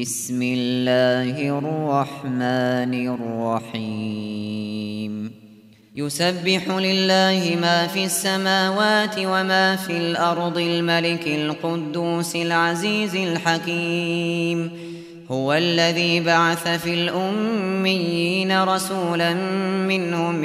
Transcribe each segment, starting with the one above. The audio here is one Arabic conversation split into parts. بسم الله الرحمن الرحيم يسبح لله ما في السماوات وما في الأرض الملك القدوس العزيز الحكيم هو الذي بعث في الأميين رسولا منهم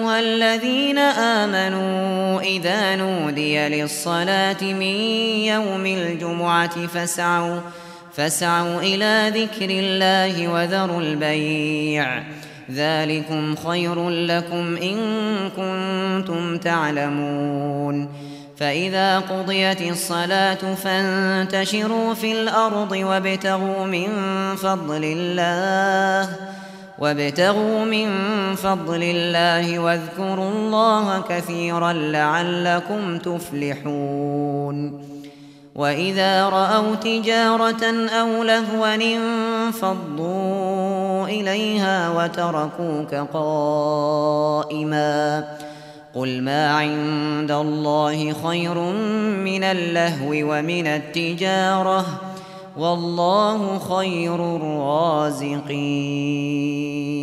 الذين آمنوا إذا نودي للصلاة من يوم الجمعة فاسعوا إلى ذكر الله وذروا البيع ذلكم خير لكم إن كنتم تعلمون فإذا قضيت الصلاة فانتشروا في الأرض وابتغوا من فضل الله واذكروا الله كثيرا لعلكم تفلحون وإذا رأوا تجارة أو لهوا انفضوا إليها وتركوك قائما قل ما عند الله خير من اللهو ومن التجارة والله خير الرازقين.